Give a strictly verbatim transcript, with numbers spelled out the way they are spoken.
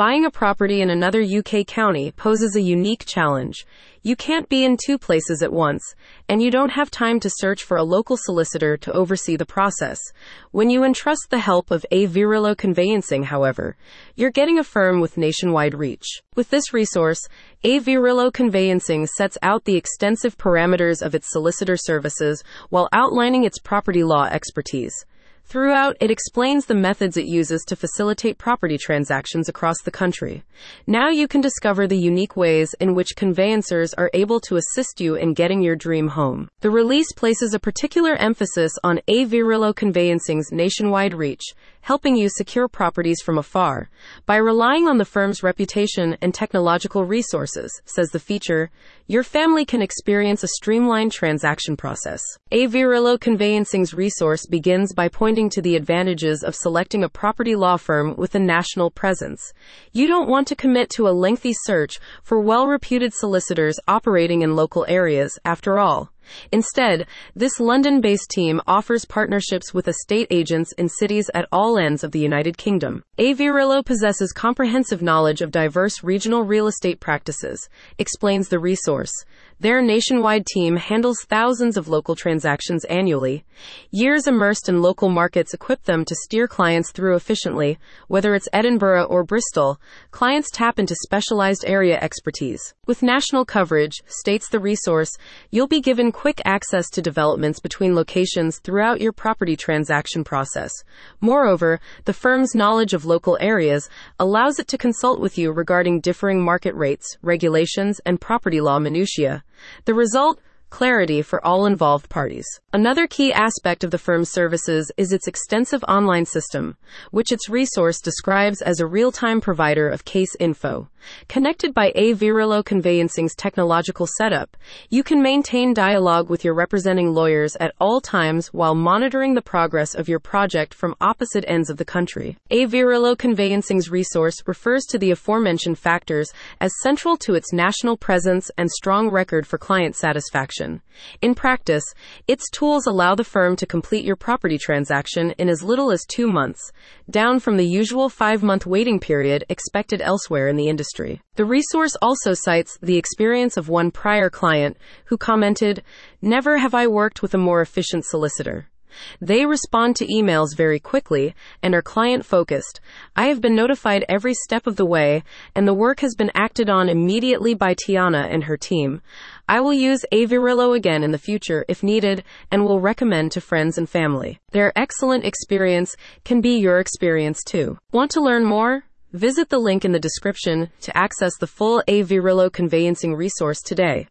Buying a property in another U K county poses a unique challenge. You can't be in two places at once, and you don't have time to search for a local solicitor to oversee the process. When you entrust the help of AVRillo Conveyancing, however, you're getting a firm with nationwide reach. With this resource, AVRillo Conveyancing sets out the extensive parameters of its solicitor services while outlining its property law expertise. Throughout, it explains the methods it uses to facilitate property transactions across the country. Now you can discover the unique ways in which conveyancers are able to assist you in getting your dream home. The release places a particular emphasis on AVRillo Conveyancing's nationwide reach, helping you secure properties from afar. By relying on the firm's reputation and technological resources, says the feature, your family can experience a streamlined transaction process. AVRillo Conveyancing's resource begins by pointing to the advantages of selecting a property law firm with a national presence. You don't want to commit to a lengthy search for well-reputed solicitors operating in local areas, after all. Instead, this London-based team offers partnerships with estate agents in cities at all ends of the United Kingdom. AVRillo possesses comprehensive knowledge of diverse regional real estate practices, explains the resource. Their nationwide team handles thousands of local transactions annually. Years immersed in local markets equip them to steer clients through efficiently. Whether it's Edinburgh or Bristol, clients tap into specialized area expertise. With national coverage, states the resource, you'll be given quick access to developments between locations throughout your property transaction process. Moreover, the firm's knowledge of local areas allows it to consult with you regarding differing market rates, regulations, and property law minutiae. The result? Clarity for all involved parties. Another key aspect of the firm's services is its extensive online system, which its resource describes as a real-time provider of case info. Connected by AVRillo Conveyancing's technological setup, you can maintain dialogue with your representing lawyers at all times while monitoring the progress of your project from opposite ends of the country. AVRillo Conveyancing's resource refers to the aforementioned factors as central to its national presence and strong record for client satisfaction. In practice, its tools allow the firm to complete your property transaction in as little as two months, down from the usual five-month waiting period expected elsewhere in the industry. The resource also cites the experience of one prior client who commented, "Never have I worked with a more efficient solicitor. They respond to emails very quickly and are client-focused. I have been notified every step of the way, and the work has been acted on immediately by Tiana and her team. I will use AVRillo again in the future if needed and will recommend to friends and family." Their excellent experience can be your experience too. Want to learn more? Visit the link in the description to access the full AVRillo Conveyancing resource today.